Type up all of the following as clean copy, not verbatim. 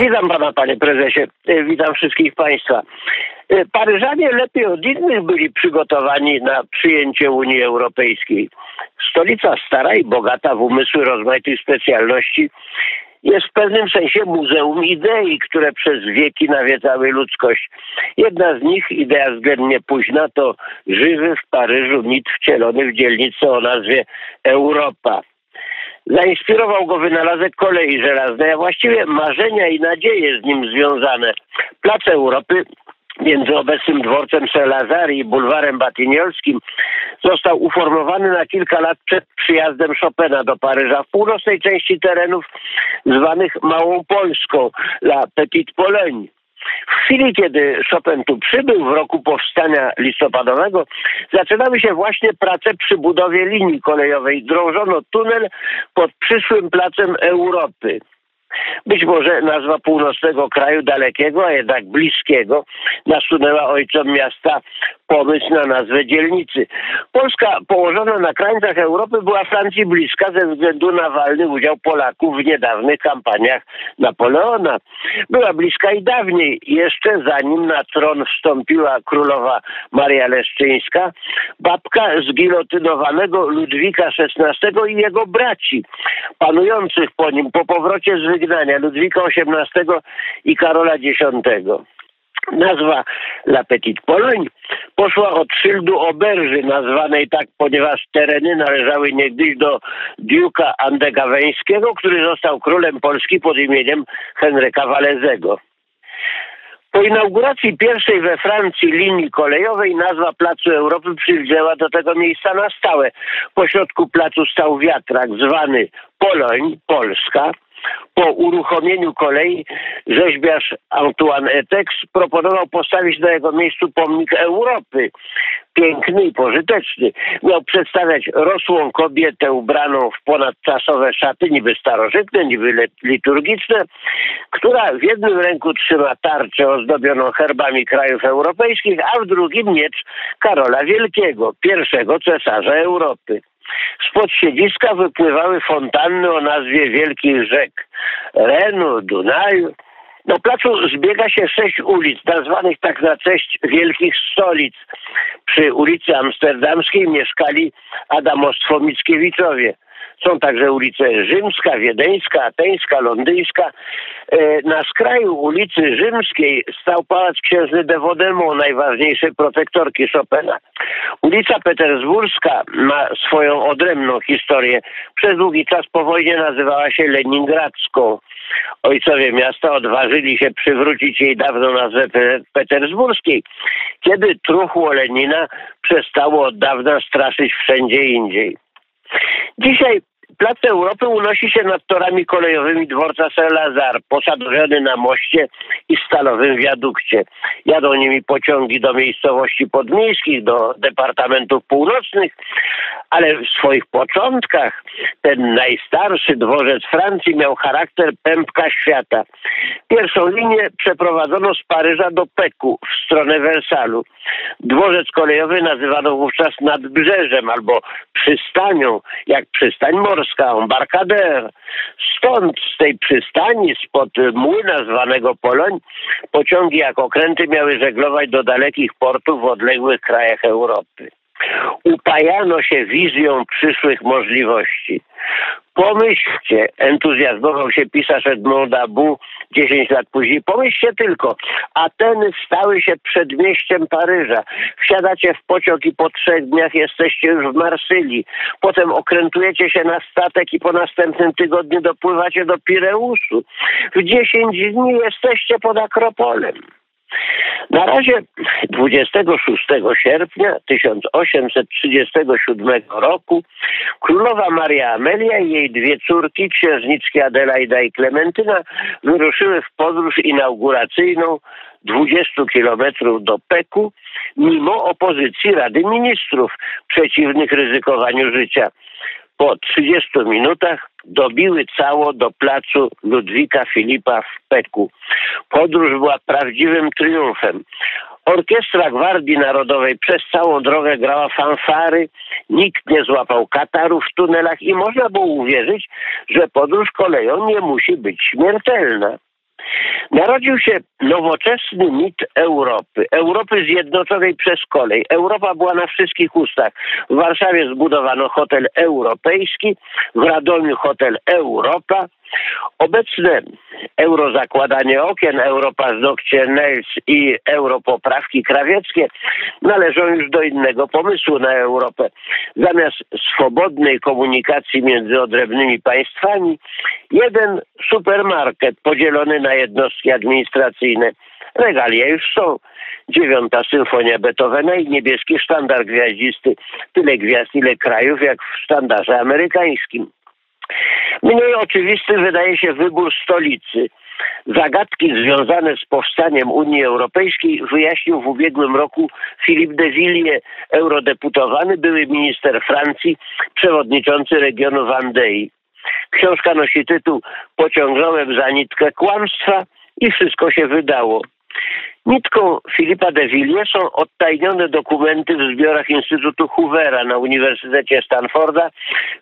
Witam pana, panie prezesie. Witam wszystkich państwa. Paryżanie lepiej od innych byli przygotowani na przyjęcie Unii Europejskiej. Stolica stara i bogata w umysły rozmaitych specjalności jest w pewnym sensie muzeum idei, które przez wieki nawiedzały ludzkość. Jedna z nich, idea względnie późna, to żywy w Paryżu mit wcielony w dzielnicę o nazwie Europa. Zainspirował go wynalazek kolei żelaznej, a właściwie marzenia i nadzieje z nim związane. Plac Europy między obecnym dworcem Saint-Lazare i bulwarem Batignolskim został uformowany na kilka lat przed przyjazdem Chopina do Paryża w północnej części terenów zwanych Małą Polską, La Petite Pologne. W chwili, kiedy Chopin tu przybył w roku powstania listopadowego, zaczynały się właśnie prace przy budowie linii kolejowej. Drążono tunel pod przyszłym placem Europy. Być może nazwa północnego kraju dalekiego, a jednak bliskiego, nasunęła ojcom miasta pomysł na nazwę dzielnicy. Polska położona na krańcach Europy była Francji bliska ze względu na walny udział Polaków w niedawnych kampaniach Napoleona. Była bliska i dawniej, jeszcze zanim na tron wstąpiła królowa Maria Leszczyńska, babka zgilotynowanego Ludwika XVI i jego braci, panujących po nim po powrocie z wygnania Ludwika XVIII i Karola X. Nazwa La Petite Pologne poszła od szyldu oberży, nazwanej tak, ponieważ tereny należały niegdyś do duka andegaweńskiego, który został królem Polski pod imieniem Henryka Walezego. Po inauguracji pierwszej we Francji linii kolejowej nazwa Placu Europy przywdziała do tego miejsca na stałe. Pośrodku placu stał wiatrak zwany Poloń, Polska. Po uruchomieniu kolei rzeźbiarz Antoine Etex proponował postawić na jego miejscu pomnik Europy. Piękny i pożyteczny. Miał przedstawiać rosłą kobietę ubraną w ponadczasowe szaty, niby starożytne, niby liturgiczne, która w jednym ręku trzyma tarczę ozdobioną herbami krajów europejskich, a w drugim miecz Karola Wielkiego, pierwszego cesarza Europy. Spod siedziska wypływały fontanny o nazwie wielkich rzek Renu, Dunaju. Na placu zbiega się 6 ulic, nazwanych tak na cześć wielkich stolic. Przy ulicy Amsterdamskiej mieszkali Adamostwo-Mickiewiczowie. Są także ulice Rzymska, Wiedeńska, Ateńska, Londyńska. Na skraju ulicy Rzymskiej stał pałac księżny de Vaudemont, najważniejszej protektorki Chopina. Ulica Petersburska ma swoją odrębną historię. Przez długi czas po wojnie nazywała się Leningradzką. Ojcowie miasta odważyli się przywrócić jej dawną nazwę petersburskiej, kiedy truchło Lenina przestało od dawna straszyć wszędzie indziej. Dzisiaj Plac Europy unosi się nad torami kolejowymi dworca Saint-Lazare, posadowiony na moście i stalowym wiadukcie. Jadą nimi pociągi do miejscowości podmiejskich, do departamentów północnych, ale w swoich początkach ten najstarszy dworzec Francji miał charakter pępka świata. Pierwszą linię przeprowadzono z Paryża do Peku w stronę Wersalu. Dworzec kolejowy nazywano wówczas nadbrzeżem albo przystanią, jak przystań morska, Embarcadère. Stąd, z tej przystani, spod młyna zwanego Poloń, pociągi jak okręty miały żeglować do dalekich portów w odległych krajach Europy. Upajano się wizją przyszłych możliwości. Pomyślcie, entuzjazmował się pisarz Edmond About 10 lat później, pomyślcie tylko, Ateny stały się przedmieściem Paryża. Wsiadacie w pociąg i po 3 dniach jesteście już w Marsylii. Potem okrętujecie się na statek i po następnym tygodniu dopływacie do Pireusu. W 10 dni jesteście pod Akropolem. Na razie 26 sierpnia 1837 roku królowa Maria Amelia i jej 2 córki, księżniczki Adelaida i Klementyna, wyruszyły w podróż inauguracyjną 20 kilometrów do Peku, mimo opozycji Rady Ministrów przeciwnych ryzykowaniu życia. Po 30 minutach dobiły cało do placu Ludwika Filipa w Peku. Podróż była prawdziwym triumfem. Orkiestra Gwardii Narodowej przez całą drogę grała fanfary, nikt nie złapał katarów w tunelach i można było uwierzyć, że podróż koleją nie musi być śmiertelna. Narodził się nowoczesny mit Europy, Europy zjednoczonej przez kolej. Europa była na wszystkich ustach. W Warszawie zbudowano hotel europejski, w Radomiu hotel Europa. Obecne eurozakładanie okien, europaznokcie nails i europoprawki krawieckie należą już do innego pomysłu na Europę. Zamiast swobodnej komunikacji między odrębnymi państwami, jeden supermarket podzielony na jednostki administracyjne. Regalia już są. 9. symfonia Beethovena i niebieski sztandar gwiaździsty. Tyle gwiazd, ile krajów jak w sztandarze amerykańskim. Mniej oczywisty wydaje się wybór stolicy. Zagadki związane z powstaniem Unii Europejskiej wyjaśnił w ubiegłym roku Philippe de Villiers, eurodeputowany, były minister Francji, przewodniczący regionu Wandei. Książka nosi tytuł Pociągnąłem za nitkę kłamstwa i wszystko się wydało. Nitką Philippa de Villiers są odtajnione dokumenty w zbiorach Instytutu Hoovera na Uniwersytecie Stanforda,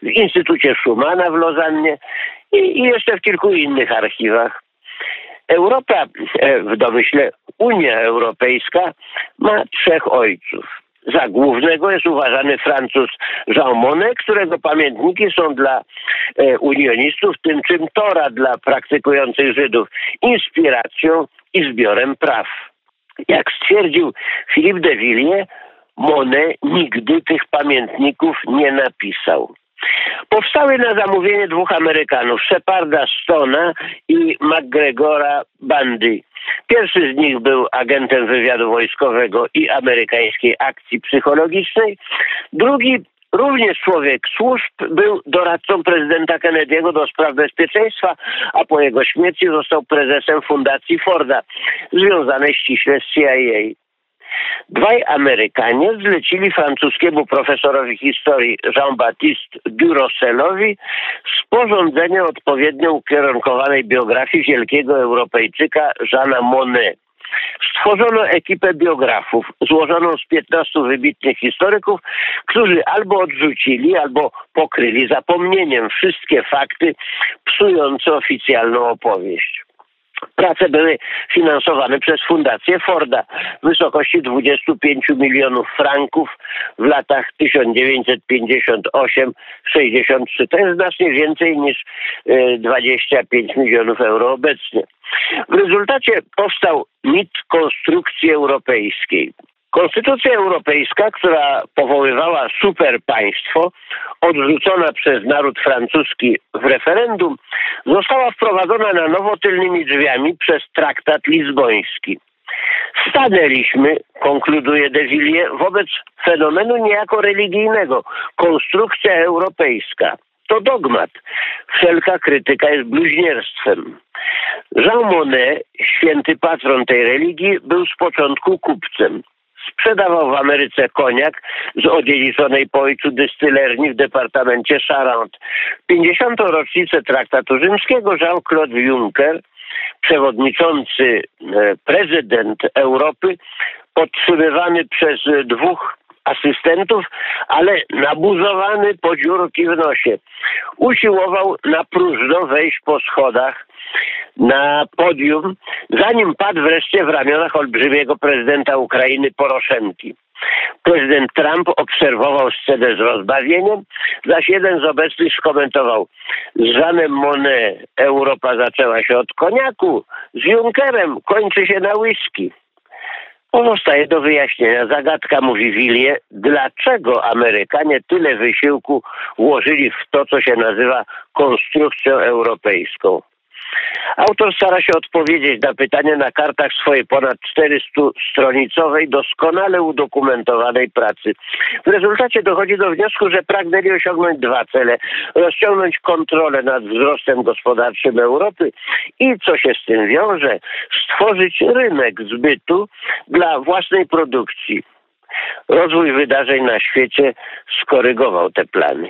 w Instytucie Schumana w Lozannie i jeszcze w kilku innych archiwach. Europa, w domyśle Unia Europejska, ma trzech ojców. Za głównego jest uważany Francuz Jean Monnet, którego pamiętniki są dla unionistów tym czym Tora dla praktykujących Żydów, inspiracją i zbiorem praw. Jak stwierdził Philippe de Villiers, Monnet nigdy tych pamiętników nie napisał. Powstały na zamówienie dwóch Amerykanów, Sheparda Stona i McGregora Bundy. Pierwszy z nich był agentem wywiadu wojskowego i amerykańskiej akcji psychologicznej. Drugi, również człowiek służb, był doradcą prezydenta Kennedy'ego do spraw bezpieczeństwa, a po jego śmierci został prezesem Fundacji Forda, związanej ściśle z CIA. Dwaj Amerykanie zlecili francuskiemu profesorowi historii Jean-Baptiste Duroselowi sporządzenie odpowiednio ukierunkowanej biografii wielkiego Europejczyka Jeana Monnet. Stworzono ekipę biografów złożoną z 15 wybitnych historyków, którzy albo odrzucili, albo pokryli zapomnieniem wszystkie fakty psujące oficjalną opowieść. Prace były finansowane przez Fundację Forda w wysokości 25 milionów franków w latach 1958-63. To jest znacznie więcej niż 25 milionów euro obecnie. W rezultacie powstał mit konstrukcji europejskiej. Konstytucja europejska, która powoływała superpaństwo, odrzucona przez naród francuski w referendum, została wprowadzona na nowo tylnymi drzwiami przez traktat lizboński. Stanęliśmy, konkluduje de Villiers, wobec fenomenu niejako religijnego. Konstrukcja europejska to dogmat. Wszelka krytyka jest bluźnierstwem. Jean Monnet, święty patron tej religii, był z początku kupcem. Sprzedawał w Ameryce koniak z odziedziczonej po ojcu dystylerni w departamencie Charente. W 50. rocznicę Traktatu Rzymskiego Jean-Claude Juncker, przewodniczący prezydent Europy, podtrzymywany przez dwóch asystentów, ale nabuzowany po dziurki w nosie, usiłował na próżno wejść po schodach na podium, zanim padł wreszcie w ramionach olbrzymiego prezydenta Ukrainy Poroszenki. Prezydent Trump obserwował scenę z rozbawieniem, zaś jeden z obecnych skomentował: z Jeanem Monnet Europa zaczęła się od koniaku, z Junckerem kończy się na whisky. Pozostaje do wyjaśnienia zagadka, mówi Villiers, dlaczego Amerykanie tyle wysiłku włożyli w to, co się nazywa konstrukcją europejską. Autor stara się odpowiedzieć na pytanie na kartach swojej ponad 400-stronicowej, doskonale udokumentowanej pracy. W rezultacie dochodzi do wniosku, że pragnęli osiągnąć dwa cele. Rozciągnąć kontrolę nad wzrostem gospodarczym Europy i, co się z tym wiąże, stworzyć rynek zbytu dla własnej produkcji. Rozwój wydarzeń na świecie skorygował te plany.